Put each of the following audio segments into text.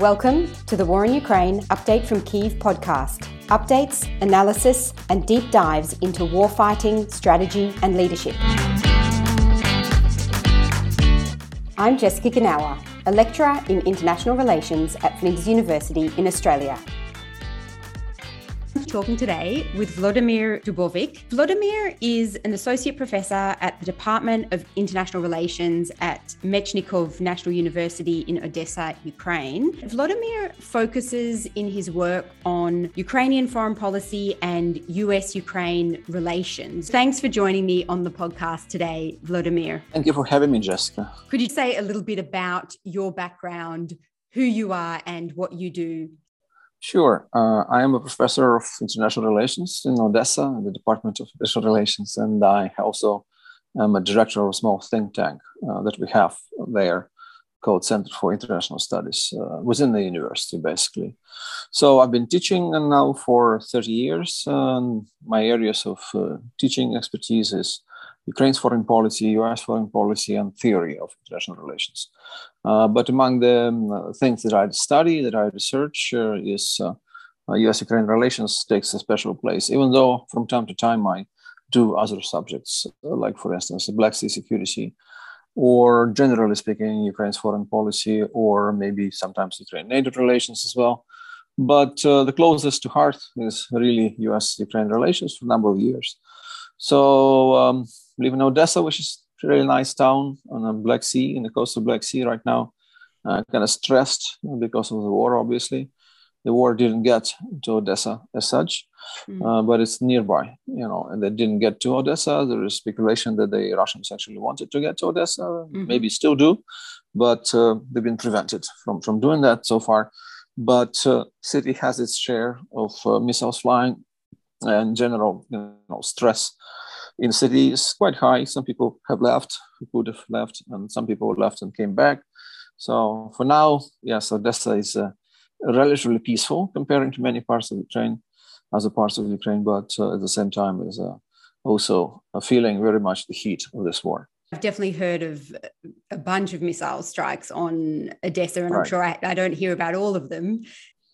Welcome to the War in Ukraine Update from Kyiv podcast. Updates, analysis, and deep dives into warfighting, strategy, and leadership. I'm Jessica Genauer, a lecturer in international relations at Flinders University in Australia. Talking today with Vladimir Dubovic. Vladimir is an associate professor at the Department of International Relations at Mechnikov National University in Odessa, Ukraine. Vladimir focuses in his work on Ukrainian foreign policy and US-Ukraine relations. Thanks for joining me on the podcast today, Vladimir. Thank you for having me, Jessica. Could you say a little bit about your background, who you are and what you do? Sure. I am a professor of international relations in Odessa, in the Department of International Relations, and I also am a director of a small think tank that we have there called Center for International Studies within the university, basically. So I've been teaching now for 30 years. My areas of teaching expertise is Ukraine's foreign policy, US foreign policy, and theory of international relations. But among the things that I study, that I research, is US-Ukraine relations takes a special place, even though from time to time I do other subjects, like, for instance, the Black Sea security, or generally speaking, Ukraine's foreign policy, or maybe sometimes Ukraine-NATO relations as well. But the closest to heart is really US-Ukraine relations for a number of years. So I live in Odessa, which is a really nice town on the Black Sea, in the coast of Black Sea right now, kind of stressed because of the war, obviously. The war didn't get to Odessa as such, but it's nearby, and they didn't get to Odessa. There is speculation that the Russians actually wanted to get to Odessa, maybe still do, but they've been prevented from doing that so far. But city has its share of missiles flying, and general stress in the city is quite high. Some people have left, who could have left, and some people left and came back. So for now, yes, Odessa is relatively peaceful comparing to many parts of Ukraine, other parts of Ukraine, but at the same time is also feeling very much the heat of this war. I've definitely heard of a bunch of missile strikes on Odessa, and right. I'm sure I don't hear about all of them.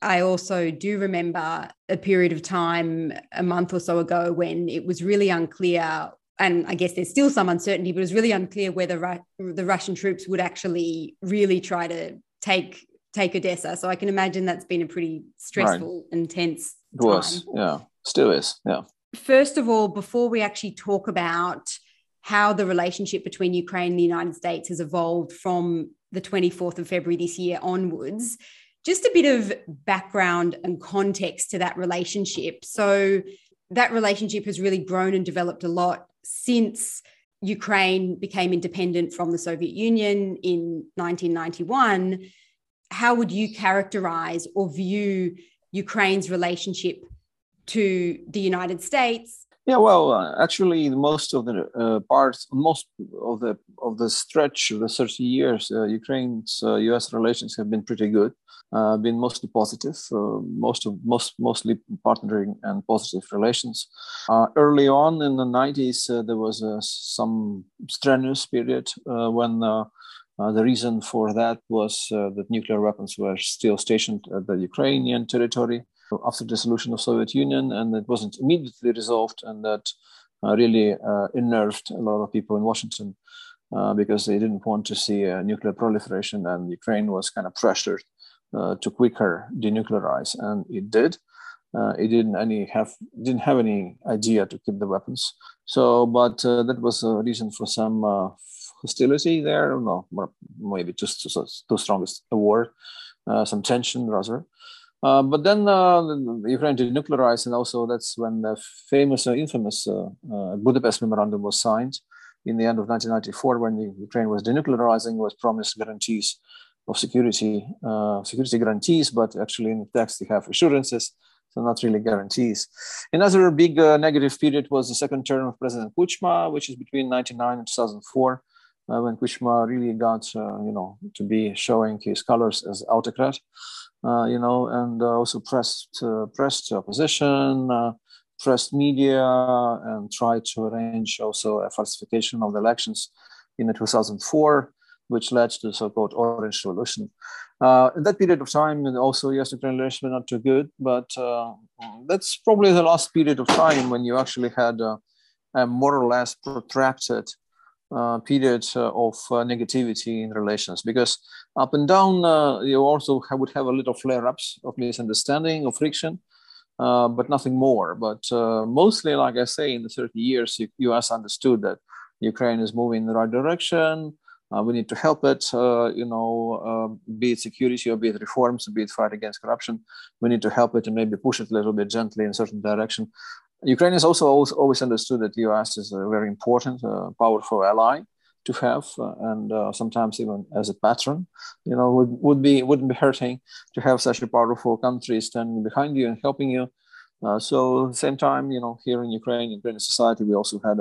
I also do remember a period of time, a month or so ago, when it was really unclear, and I guess there's still some uncertainty, but it was really unclear whether the Russian troops would actually really try to take Odessa. So I can imagine that's been a pretty stressful, intense time. It was, yeah. Still is, yeah. First of all, before we actually talk about how the relationship between Ukraine and the United States has evolved from the 24th of February this year onwards, just a bit of background and context to that relationship. So that relationship has really grown and developed a lot since Ukraine became independent from the Soviet Union in 1991. How would you characterize or view Ukraine's relationship to the United States? Yeah, well, actually, most of the stretch of the 30 years, Ukraine's U.S. relations have been pretty good. Been mostly positive, mostly partnering and positive relations. Early on in the 90s, there was some strenuous period when the reason for that was that nuclear weapons were still stationed at the Ukrainian territory after dissolution of Soviet Union, and it wasn't immediately resolved, and that really unnerved a lot of people in Washington because they didn't want to see nuclear proliferation, and Ukraine was kind of pressured to quicker denuclearize, and it did. It didn't have any idea to keep the weapons. So, but that was a reason for some hostility there. No, maybe too strong a word, some tension rather. But then Ukraine denuclearized, and also that's when the famous, infamous Budapest Memorandum was signed in the end of 1994, when Ukraine was denuclearizing, was promised guarantees of security guarantees, but actually in the text you have assurances, so not really guarantees. Another big negative period was the second term of President Kuchma, which is between 1999 and 2004, when Kuchma really got, to be showing his colors as autocrat, and also pressed opposition, pressed media, and tried to arrange also a falsification of the elections in 2004. which led to the so-called Orange Revolution. In that period of time, and also US-Ukraine relations were not too good, but that's probably the last period of time when you actually had a more or less protracted period of negativity in relations, because up and down you also would have a little flare-ups of misunderstanding, of friction, but nothing more. But mostly, like I say, in the 30 years, US understood that Ukraine is moving in the right direction. We need to help it, be it security or be it reforms, be it fight against corruption. We need to help it and maybe push it a little bit gently in a certain direction. Ukraine has also always understood that the US is a very important, powerful ally to have, and sometimes even as a patron. You know, wouldn't be hurting to have such a powerful country standing behind you and helping you. So at the same time, you know, here in Ukraine, Ukrainian society, we also had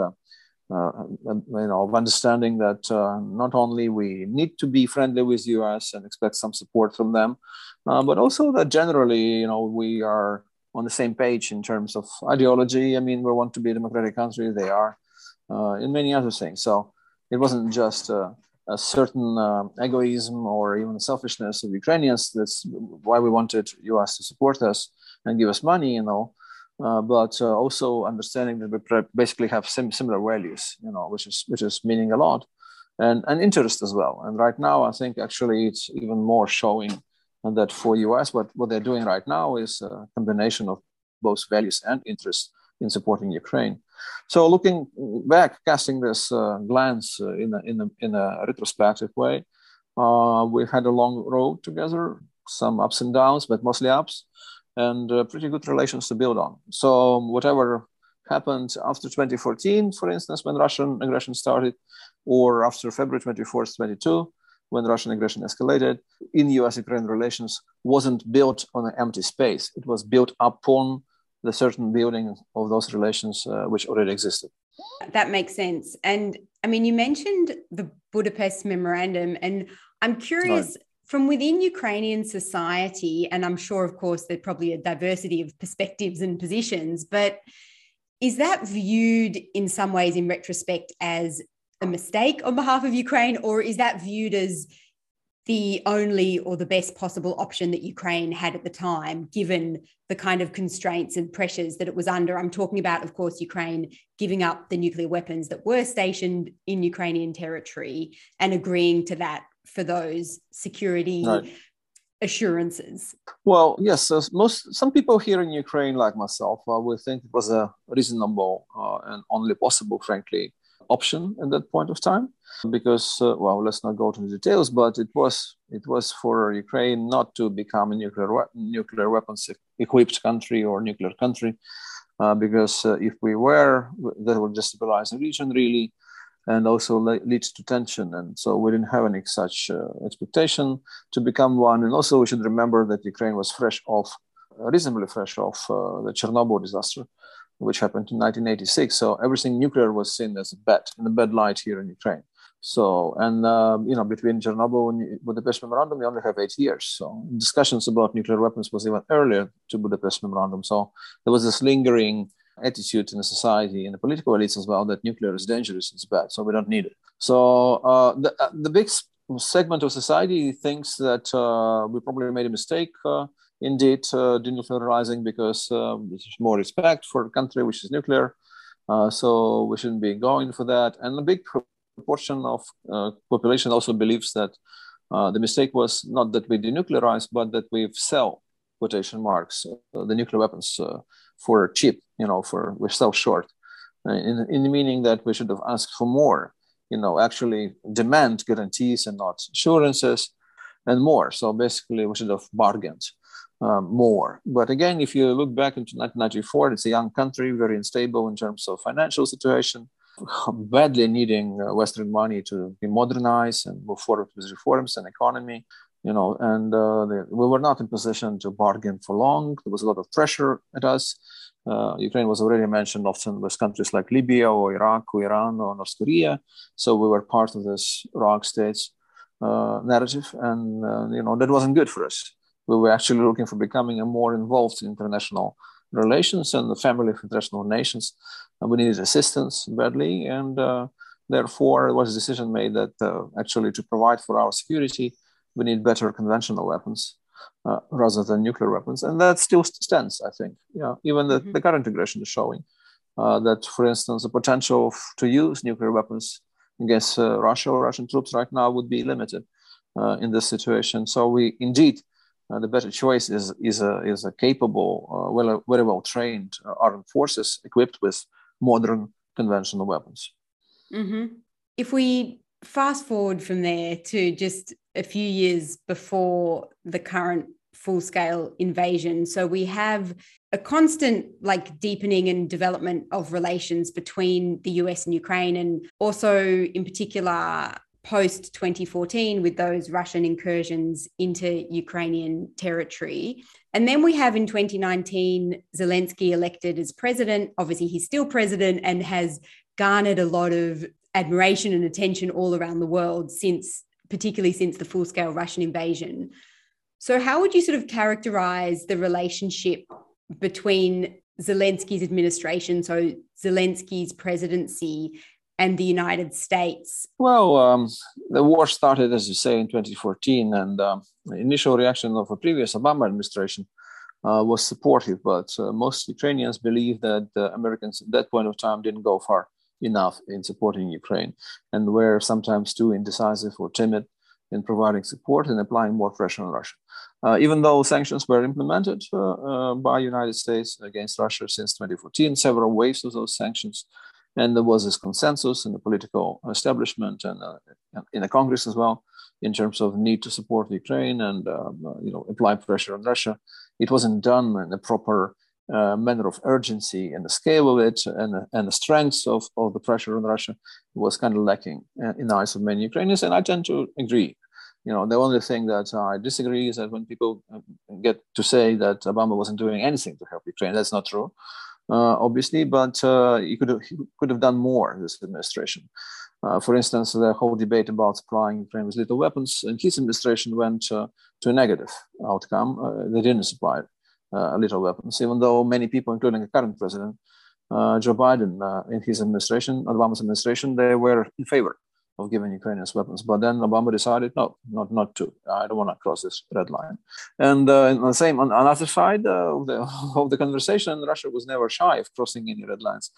of understanding that not only we need to be friendly with US and expect some support from them, but also that generally, you know, we are on the same page in terms of ideology. I mean, we want to be a democratic country, they are, and many other things. So it wasn't just a certain egoism or even selfishness of Ukrainians. That's why we wanted US to support us and give us money, you know. But also understanding that we basically have similar values, you know, which is meaning a lot, and interest as well. And right now, I think actually it's even more showing that for US, what they're doing right now is a combination of both values and interest in supporting Ukraine. So looking back, casting this glance in a retrospective way, we had a long road together, some ups and downs, but mostly ups, and pretty good relations to build on. So whatever happened after 2014, for instance, when Russian aggression started, or after February 24th, 22, when Russian aggression escalated, in US-Ukraine relations wasn't built on an empty space. It was built upon the certain building of those relations which already existed. That makes sense. And I mean, you mentioned the Budapest Memorandum, and I'm curious, from within Ukrainian society, and I'm sure, of course, there's probably a diversity of perspectives and positions, but is that viewed in some ways in retrospect as a mistake on behalf of Ukraine, or is that viewed as the only or the best possible option that Ukraine had at the time, given the kind of constraints and pressures that it was under? I'm talking about, of course, Ukraine giving up the nuclear weapons that were stationed in Ukrainian territory and agreeing to that for those security assurances? Well, yes, some people here in Ukraine, like myself, would think it was a reasonable and only possible, frankly, option at that point of time, because, let's not go to the details, but it was for Ukraine not to become a nuclear weapons-equipped country or nuclear country, because if we were, that would destabilize the region, really, and also leads to tension. And so we didn't have any such expectation to become one. And also we should remember that Ukraine was reasonably fresh off the Chernobyl disaster, which happened in 1986. So everything nuclear was seen as in a bad light here in Ukraine. So, and between Chernobyl and Budapest Memorandum, we only have 8 years. So discussions about nuclear weapons was even earlier to Budapest Memorandum. So there was this lingering attitude in the society and the political elites as well that nuclear is dangerous, it's bad, so we don't need it. So the big segment of society thinks that we probably made a mistake, indeed, denuclearizing, because there's more respect for a country which is nuclear, so we shouldn't be going for that. And a big proportion of population also believes that the mistake was not that we denuclearized, but that we sell, quotation marks, the nuclear weapons for cheap, you know, we're so short, in the meaning that we should have asked for more, you know, actually demand guarantees and not assurances and more. So basically we should have bargained more. But again, if you look back into 1994, it's a young country, very unstable in terms of financial situation, badly needing Western money to be modernized and move forward with reforms and economy. You know, and we were not in position to bargain for long. There was a lot of pressure at us. Ukraine was already mentioned often with countries like Libya or Iraq or Iran or North Korea. So we were part of this rogue states narrative. And, that wasn't good for us. We were actually looking for becoming a more involved in international relations and the family of international nations. And we needed assistance badly. And Therefore, it was a decision made that actually to provide for our security, we need better conventional weapons rather than nuclear weapons. And that still stands, I think. Yeah, even the current aggression is showing that, for instance, the potential to use nuclear weapons against Russia or Russian troops right now would be limited in this situation. So we indeed, the better choice is a capable, very well trained armed forces equipped with modern conventional weapons. Mm-hmm. If we fast forward from there to just a few years before the current full-scale invasion, so we have a constant deepening and development of relations between the US and Ukraine, and also in particular post 2014 with those Russian incursions into Ukrainian territory. And then we have in 2019, Zelensky elected as president. Obviously, he's still president and has garnered a lot of admiration and attention all around the world since, particularly since the full-scale Russian invasion. So how would you sort of characterize the relationship between Zelensky's administration, so Zelensky's presidency, and the United States? Well, the war started, as you say, in 2014, and the initial reaction of a previous Obama administration was supportive, but most Ukrainians believe that the Americans at that point of time didn't go far enough in supporting Ukraine and were sometimes too indecisive or timid in providing support and applying more pressure on Russia. Even though sanctions were implemented by the United States against Russia since 2014, several waves of those sanctions, and there was this consensus in the political establishment and in the Congress as well, in terms of need to support Ukraine and apply pressure on Russia. It wasn't done in the proper manner of urgency, and the scale of it and the strength of the pressure on Russia was kind of lacking in the eyes of many Ukrainians. And I tend to agree. The only thing that I disagree is that when people get to say that Obama wasn't doing anything to help Ukraine, that's not true. Obviously, but he could have done more, this administration. For instance, the whole debate about supplying Ukraine with lethal weapons, and his administration went to a negative outcome. They didn't supply lethal weapons, even though many people, including the current president, Joe Biden, in his administration, Obama's administration, they were in favor of giving Ukrainians weapons. But then Obama decided, no, not to. I don't want to cross this red line. And on the same, on another side of the conversation, Russia was never shy of crossing any red lines.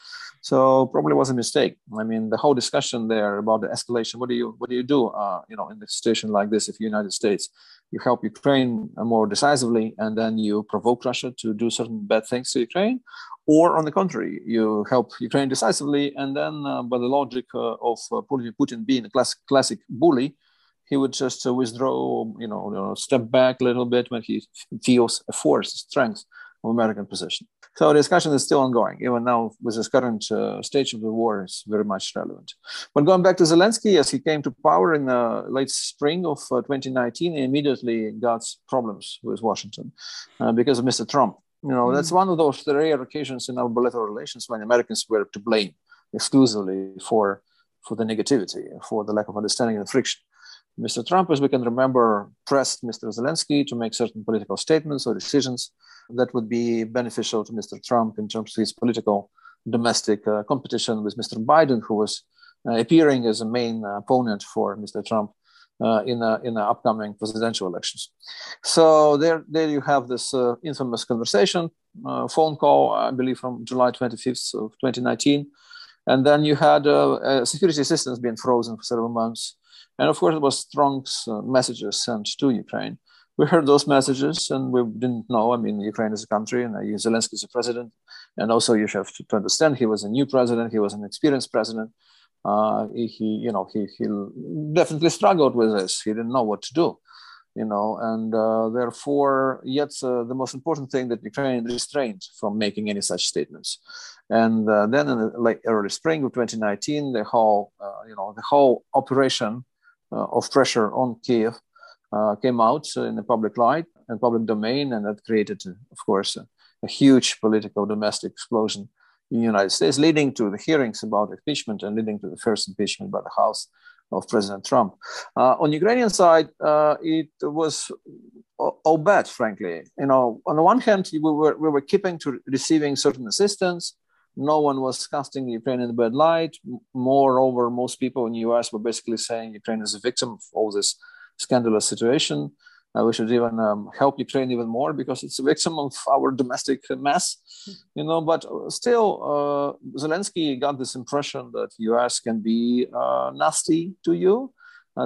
So probably was a mistake. I mean, the whole discussion there about the escalation. What do you do? In a situation like this, if the United States, you help Ukraine more decisively, and then you provoke Russia to do certain bad things to Ukraine. Or on the contrary, you help Ukraine decisively, and then by the logic of Putin being a classic bully, he would just withdraw, step back a little bit when he feels a force, strength of American position. So the discussion is still ongoing, even now with this current stage of the war, it's very much relevant. But going back to Zelensky, yes, he came to power in late spring of 2019 and immediately got problems with Washington because of Mr. Trump. That's one of those rare occasions in our bilateral relations when Americans were to blame exclusively for the negativity, for the lack of understanding and friction. Mr. Trump, as we can remember, pressed Mr. Zelensky to make certain political statements or decisions that would be beneficial to Mr. Trump in terms of his political domestic competition with Mr. Biden, who was appearing as a main opponent for Mr. Trump in the upcoming presidential elections. So there you have this infamous conversation, phone call, I believe from July 25th of 2019. And then you had security assistance being frozen for several months. And of course, it was strong messages sent to Ukraine. We heard those messages and we didn't know. I mean, Ukraine is a country and Zelensky is a president. And also you have to understand he was a new president. He was an experienced president. He definitely struggled with this. He didn't know what to do, and therefore, the most important thing that Ukraine restrained from making any such statements. And then in the early spring of 2019, the whole operation of pressure on Kiev came out in the public light and public domain, and that created, of course, a huge political domestic explosion in the United States, leading to the hearings about impeachment and leading to the first impeachment by the House of President Trump. On the Ukrainian side, it was all bad, frankly. On the one hand, we were keeping to receiving certain assistance No one was casting Ukraine in a bad light. Moreover, most people in the US were basically saying Ukraine is a victim of all this scandalous situation. We should even help Ukraine even more because it's a victim of our domestic mess, you know. But still, Zelensky got this impression that US can be nasty to you.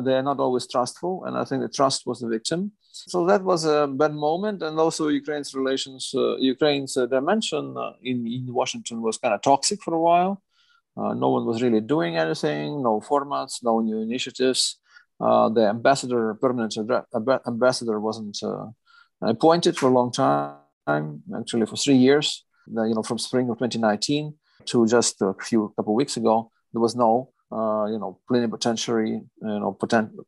They are not always trustful, and I think the trust was the victim. So that was a bad moment, and also Ukraine's relations, Ukraine's dimension in Washington was kind of toxic for a while. No one was really doing anything, no formats, no new initiatives. The ambassador, permanent ambassador, wasn't appointed for a long time, actually for 3 years. You know, from spring of 2019 to just a couple of weeks ago, there was no plenipotentiary,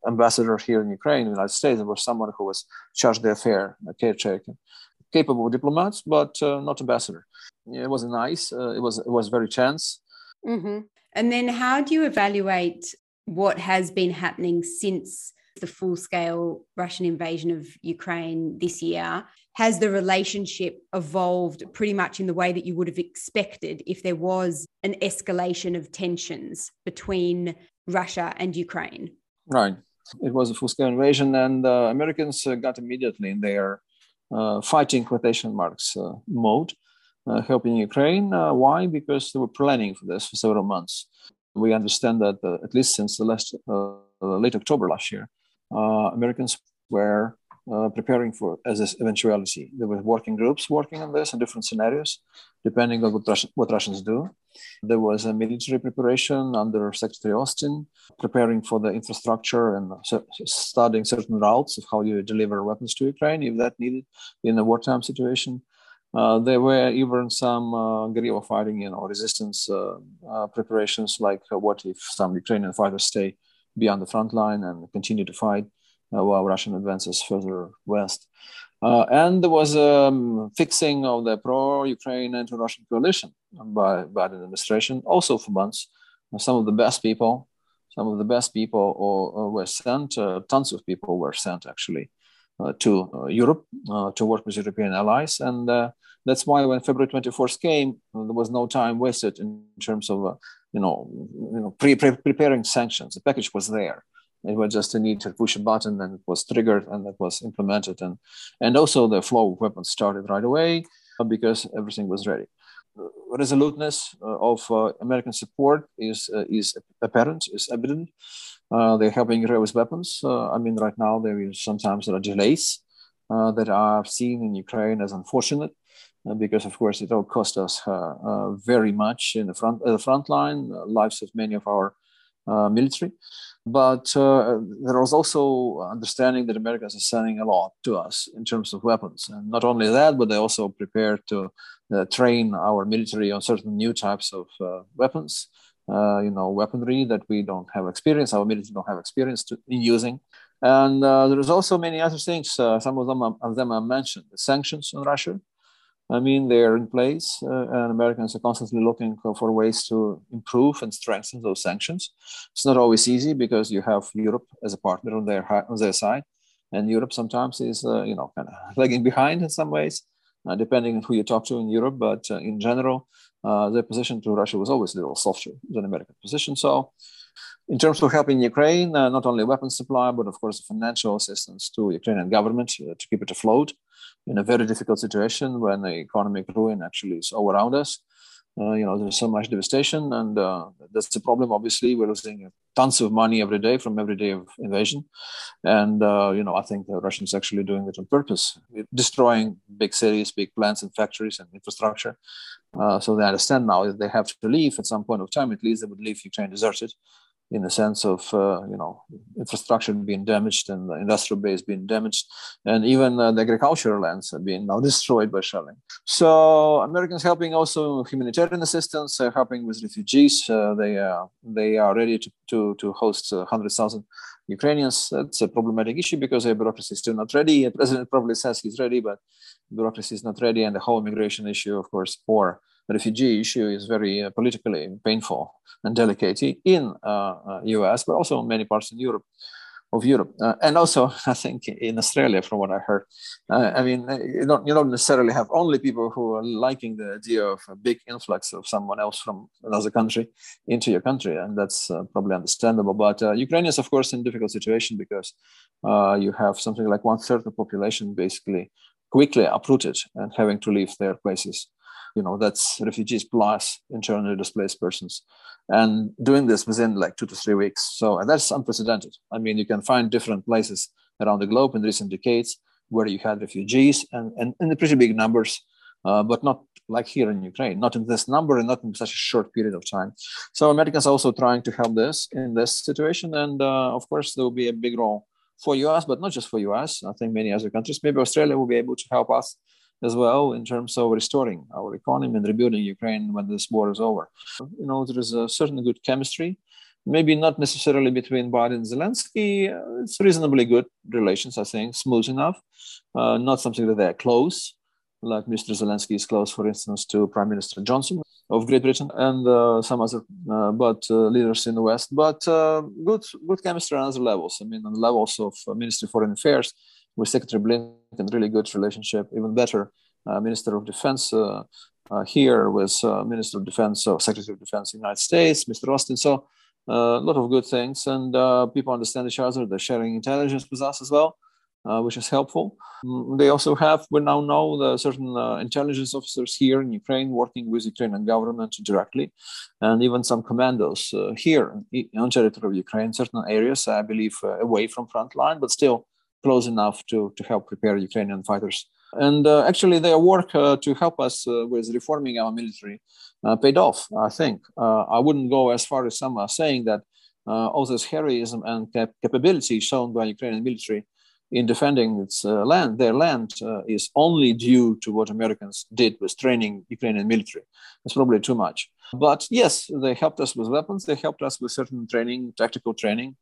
ambassador here in Ukraine, in the United States. There was someone who was charged the affair, a caretaker, capable diplomats, but not ambassador. It wasn't nice. It was very tense. Mm-hmm. And then, how do you evaluate what has been happening since the full-scale Russian invasion of Ukraine this year? Has the relationship evolved pretty much in the way that you would have expected if there was an escalation of tensions between Russia and Ukraine? Right. It was a full-scale invasion, and Americans got immediately in their fighting quotation marks mode, helping Ukraine. Why? Because they were planning for this for several months. We understand that at least since the late October last year, Americans were preparing for as this eventuality. There were working groups working on this in different scenarios, depending on what Russians do. There was a military preparation under Secretary Austin, preparing for the infrastructure and studying certain routes of how you deliver weapons to Ukraine if that needed in a wartime situation. There were even some guerrilla fighting, resistance preparations, like what if some Ukrainian fighters stay beyond the front line and continue to fight while Russian advances further west. And there was a fixing of the pro-Ukraine anti-Russian coalition by Biden administration, also for months. Some of the best people were sent, tons of people were sent actually, to Europe to work with European allies. And that's why when February 24th came, there was no time wasted in terms of, preparing sanctions. The package was there. It was just a need to push a button, and it was triggered, and it was implemented. And also the flow of weapons started right away because everything was ready. Resoluteness of American support is apparent, is evident. They're helping Ukraine with weapons. Right now there are delays that are seen in Ukraine as unfortunate, because of course it all cost us very much in the front line, lives of many of our military. But there was also understanding that Americans are sending a lot to us in terms of weapons. And not only that, but they also prepared to train our military on certain new types of weapons, weaponry that we don't have experience, our military don't have experience in using. And there is also many other things. Some of them are mentioned. The sanctions on Russia, they're in place, and Americans are constantly looking for ways to improve and strengthen those sanctions. It's not always easy because you have Europe as a partner on their side, and Europe sometimes is, kind of lagging behind in some ways, depending on who you talk to in Europe. But in general, their position to Russia was always a little softer than American position. So in terms of helping Ukraine, not only weapons supply, but of course financial assistance to Ukrainian government to keep it afloat in a very difficult situation when the economic ruin actually is all around us. There's so much devastation, and that's the problem. Obviously, we're losing tons of money every day from every day of invasion. And, I think the Russians actually doing it on purpose, destroying big cities, big plants and factories and infrastructure. So they understand now that they have to leave at some point of time. At least they would leave Ukraine deserted, in the sense of, infrastructure being damaged and the industrial base being damaged, and even the agricultural lands are being now destroyed by shelling. So Americans helping also humanitarian assistance, helping with refugees. They are ready to host 100,000 Ukrainians. That's a problematic issue because their bureaucracy is still not ready. The president probably says he's ready, but bureaucracy is not ready. And the whole immigration issue, of course, or the refugee issue is very politically painful and delicate in U.S., but also in many parts in Europe. of Europe. And also, I think in Australia, from what I heard, I mean, you don't necessarily have only people who are liking the idea of a big influx of someone else from another country into your country, and that's probably understandable. But Ukrainians, of course, in a difficult situation because you have something like 1/3 of the population basically quickly uprooted and having to leave their places. You know, that's refugees plus internally displaced persons, and doing this within like 2 to 3 weeks. So, and that's unprecedented. I mean, you can find different places around the globe in recent decades where you had refugees and in the pretty big numbers, but not like here in Ukraine, not in this number and not in such a short period of time. So Americans are also trying to help this in this situation. And of course, there will be a big role for US, but not just for US. I think many other countries, maybe Australia will be able to help us as well in terms of restoring our economy and rebuilding Ukraine when this war is over. You know, there is a certain good chemistry, maybe not necessarily between Biden and Zelensky. It's reasonably good relations, I think, smooth enough. Not something that they're close, like Mr. Zelensky is close, for instance, to Prime Minister Johnson of Great Britain and some other leaders in the West. But good chemistry on other levels. I mean, on the levels of Ministry of Foreign Affairs, with Secretary Blinken, really good relationship, even better. Minister of Defense here with Minister of Defense, Secretary of Defense in the United States, Mr. Austin. So a lot of good things, and people understand each other. They're sharing intelligence with us as well, which is helpful. They also have, we now know, the certain intelligence officers here in Ukraine working with Ukrainian government directly, and even some commandos here on territory of Ukraine, certain areas, I believe, away from front line, but still close enough to help prepare Ukrainian fighters. And actually their work to help us with reforming our military paid off, I think. I wouldn't go as far as some are saying that all this heroism and capability shown by Ukrainian military in defending its land is only due to what Americans did with training Ukrainian military. It's probably too much. But yes, they helped us with weapons. They helped us with certain training, tactical training.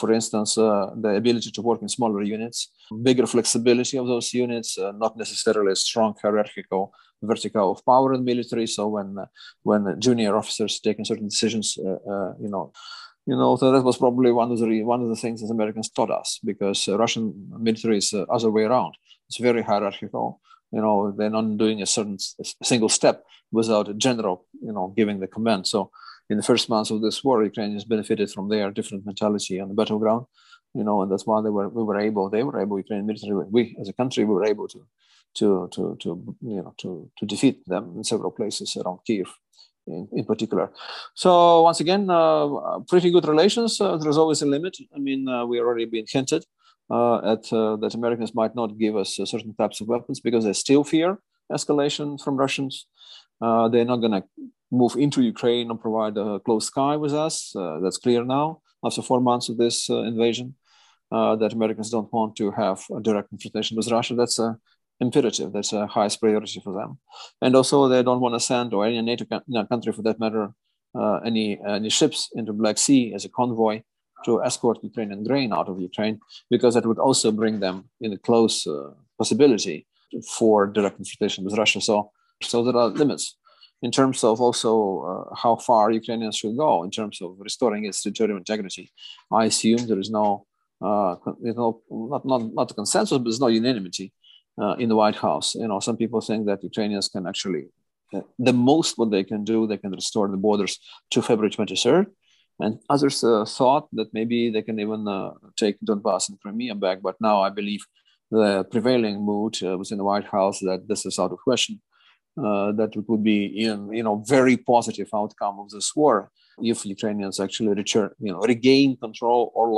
For instance, the ability to work in smaller units, bigger flexibility of those units, not necessarily a strong hierarchical vertical of power in military. So when junior officers taking certain decisions, so that was probably one of the things that Americans taught us, because Russian military is the other way around. It's very hierarchical. You know, they're not doing a single step without a general, giving the command. So in the first months of this war, Ukrainians benefited from their different mentality on the battleground, and that's why they were able, Ukrainian military, we as a country were able to defeat them in several places around Kyiv in particular. So once again, pretty good relations. There's always a limit. I mean, we are already being hinted at that Americans might not give us certain types of weapons because they still fear escalation from Russians. They're not going to move into Ukraine and provide a close sky with us. That's clear now, after 4 months of this invasion, that Americans don't want to have a direct confrontation with Russia. That's an imperative. That's a highest priority for them. And also they don't want to send, or any NATO country for that matter, any ships into Black Sea as a convoy to escort Ukrainian grain out of Ukraine, because that would also bring them in a close possibility for direct confrontation with Russia. So there are limits in terms of also how far Ukrainians should go in terms of restoring its territorial integrity. I assume there is no, not consensus, but there's no unanimity in the White House. Some people think that Ukrainians can actually, the most what they can do, they can restore the borders to February 23rd. And others thought that maybe they can even take Donbass and Crimea back. But now I believe the prevailing mood within the White House that this is out of question. That it would be, very positive outcome of this war if Ukrainians actually regain control all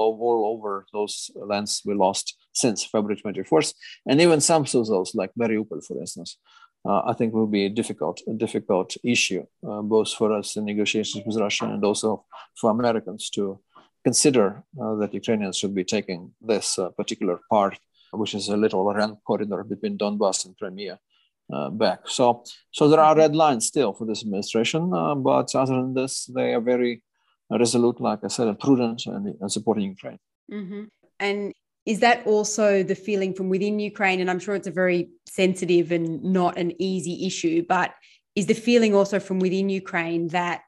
over those lands we lost since February 24th, and even some of those, like Mariupol, for instance, I think will be a difficult issue, both for us in negotiations with Russia and also for Americans to consider that Ukrainians should be taking this particular part, which is a little land corridor between Donbass and Crimea. Back. So there are red lines still for this administration, but other than this, they are very resolute, like I said, and prudent and supporting Ukraine. Mm-hmm. And is that also the feeling from within Ukraine? And I'm sure it's a very sensitive and not an easy issue, but is the feeling also from within Ukraine that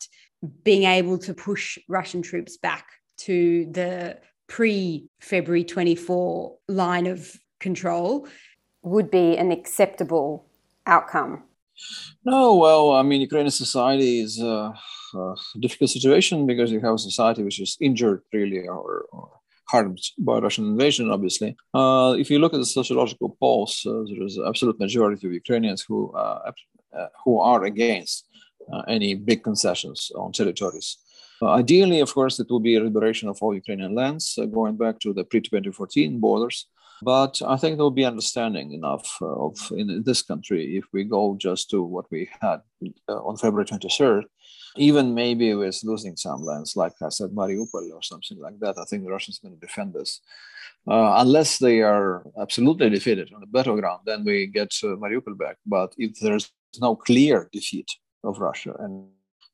being able to push Russian troops back to the pre-February 24 line of control would be an acceptable outcome? No, well, I mean, Ukrainian society is a difficult situation because you have a society which is injured really or harmed by Russian invasion, obviously. If you look at the sociological polls, there is an absolute majority of Ukrainians who are against any big concessions on territories. Ideally, of course, it will be a liberation of all Ukrainian lands, going back to the pre-2014 borders. But I think there will be understanding enough in this country if we go just to what we had on February 23rd, even maybe with losing some lands, like I said, Mariupol or something like that. I think the Russians are going to defend this. Unless they are absolutely defeated on the battleground, then we get Mariupol back. But if there's no clear defeat of Russia, and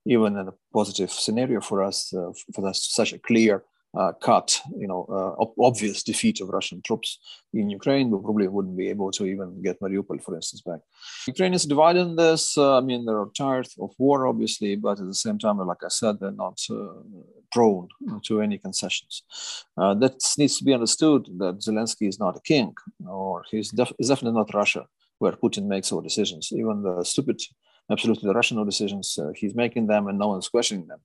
even in a positive scenario for us, for such a clear cut, obvious defeat of Russian troops in Ukraine, we probably wouldn't be able to even get Mariupol, for instance, back. Ukraine is divided in this. I mean, they're tired of war, obviously, but at the same time, like I said, they're not prone to any concessions. That needs to be understood, that Zelensky is not a king, or he's definitely not Russia, where Putin makes all decisions, even the stupid, absolutely rational decisions. He's making them and no one's questioning them.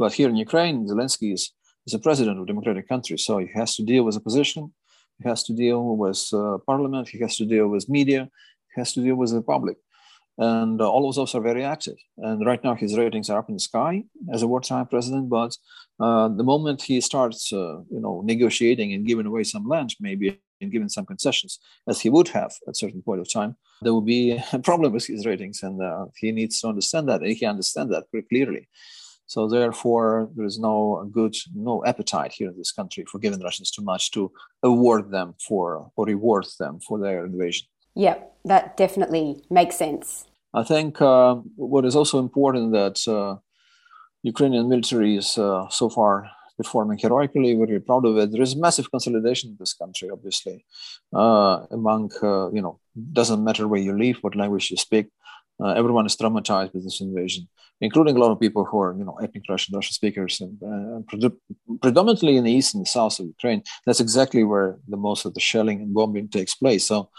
But here in Ukraine, Zelensky is a president of a democratic country, so he has to deal with opposition, he has to deal with parliament, he has to deal with media, he has to deal with the public. And all of those are very active. And right now his ratings are up in the sky as a wartime president, but the moment he starts negotiating and giving away some land, maybe, and giving some concessions, as he would have at a certain point of time, there will be a problem with his ratings, and he needs to understand that, and he understands that pretty clearly. So therefore, there is no appetite here in this country for giving Russians too much to award them for or reward them for their invasion. Yeah, that definitely makes sense. I think what is also important that Ukrainian military is so far performing heroically, we're very proud of it. There is massive consolidation in this country, obviously, among, doesn't matter where you live, what language you speak. Everyone is traumatized with this invasion, including a lot of people who are, ethnic Russian speakers, and predominantly in the east and the south of Ukraine. That's exactly where the most of the shelling and bombing takes place. So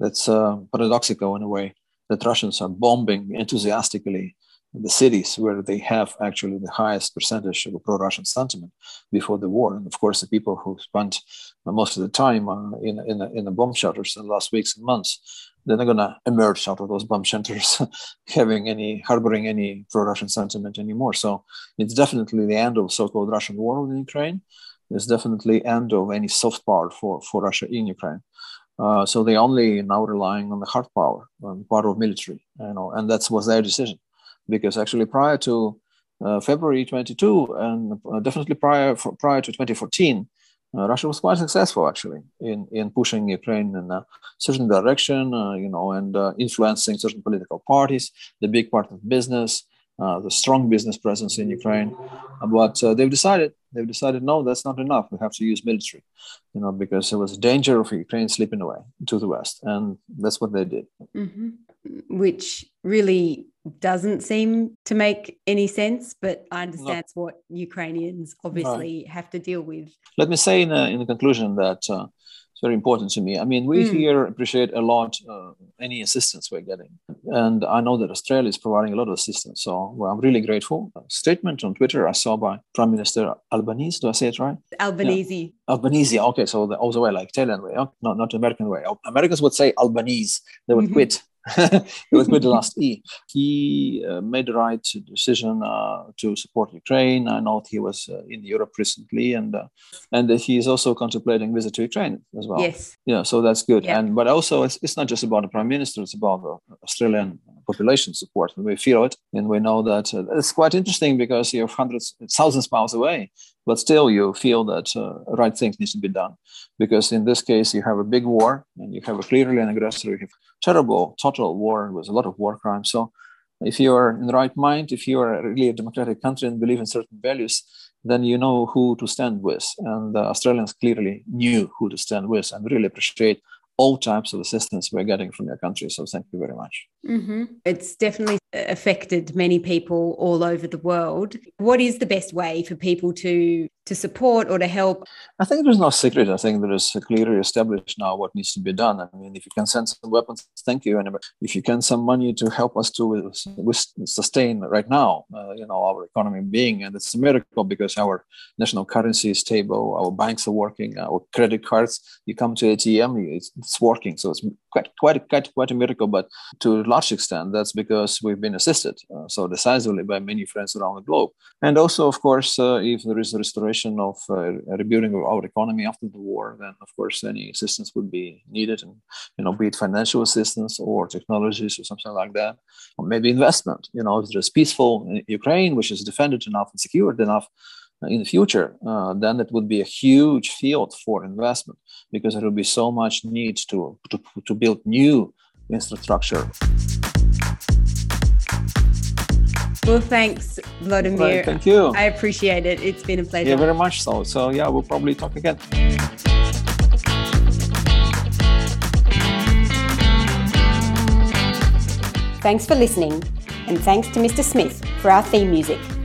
that's paradoxical in a way that Russians are bombing enthusiastically the cities where they have actually the highest percentage of pro-Russian sentiment before the war. And of course, the people who spent most of the time in the bomb shelters in the last weeks and months, they're not going to emerge out of those bomb shelters harboring any pro-Russian sentiment anymore. So it's definitely the end of so-called Russian war in Ukraine. It's definitely end of any soft power for Russia in Ukraine. So they only now relying on the hard power, on the power of military, and that was their decision. Because actually prior to February 22 and definitely prior to 2014, Russia was quite successful actually in pushing Ukraine in a certain direction, and influencing certain political parties, the big part of business, the strong business presence in Ukraine. But they've decided, no, that's not enough. We have to use military, because there was a danger of Ukraine slipping away to the West. And that's what they did. Mm-hmm. Which really doesn't seem to make any sense, but I understand It's what Ukrainians obviously have to deal with. Let me say in the conclusion that it's very important to me. I mean, we here appreciate a lot any assistance we're getting. And I know that Australia is providing a lot of assistance. So I'm really grateful. A statement on Twitter I saw by Prime Minister Albanese. Do I say it right? Albanese. Yeah. Albanese. Okay, so the other way, like Italian way. Okay? No, not American way. Americans would say Albanese. They would quit. It was with the last E. He made the right decision to support Ukraine. I know he was in Europe recently, and he is also contemplating visit to Ukraine as well. Yes. Yeah, so that's good. Yeah. But also it's not just about the Prime Minister, it's about the Australian population support. And we feel it, and we know that it's quite interesting because you're thousands of miles away, but still you feel that right things need to be done. Because in this case, you have a big war, and you have a clearly an aggressor, you have terrible, total war with a lot of war crimes. So if you are in the right mind, if you are really a democratic country and believe in certain values, then you know who to stand with. And the Australians clearly knew who to stand with, and really appreciate all types of assistance we're getting from your country. So thank you very much. Mm-hmm. It's definitely affected many people all over the world. What is the best way for people to to support or to help? I think there's no secret. I think there is clearly established now what needs to be done. I mean, if you can send some weapons, thank you. And if you can send money to help us to sustain right now, our economy being, and it's a miracle because our national currency is stable, our banks are working, our credit cards, you come to ATM, it's working. So it's quite a miracle. But to a large extent, that's because we've been assisted so decisively by many friends around the globe. And also, of course, if there is a restoration of rebuilding our economy after the war, then of course any assistance would be needed, and be it financial assistance or technologies or something like that, or maybe investment. If there's peaceful Ukraine, which is defended enough and secured enough in the future, then it would be a huge field for investment, because there will be so much need to build new infrastructure. Well, thanks, Vladimir. Well, thank you. I appreciate it. It's been a pleasure. Yeah, very much so. So, yeah, we'll probably talk again. Thanks for listening. And thanks to Mr. Smith for our theme music.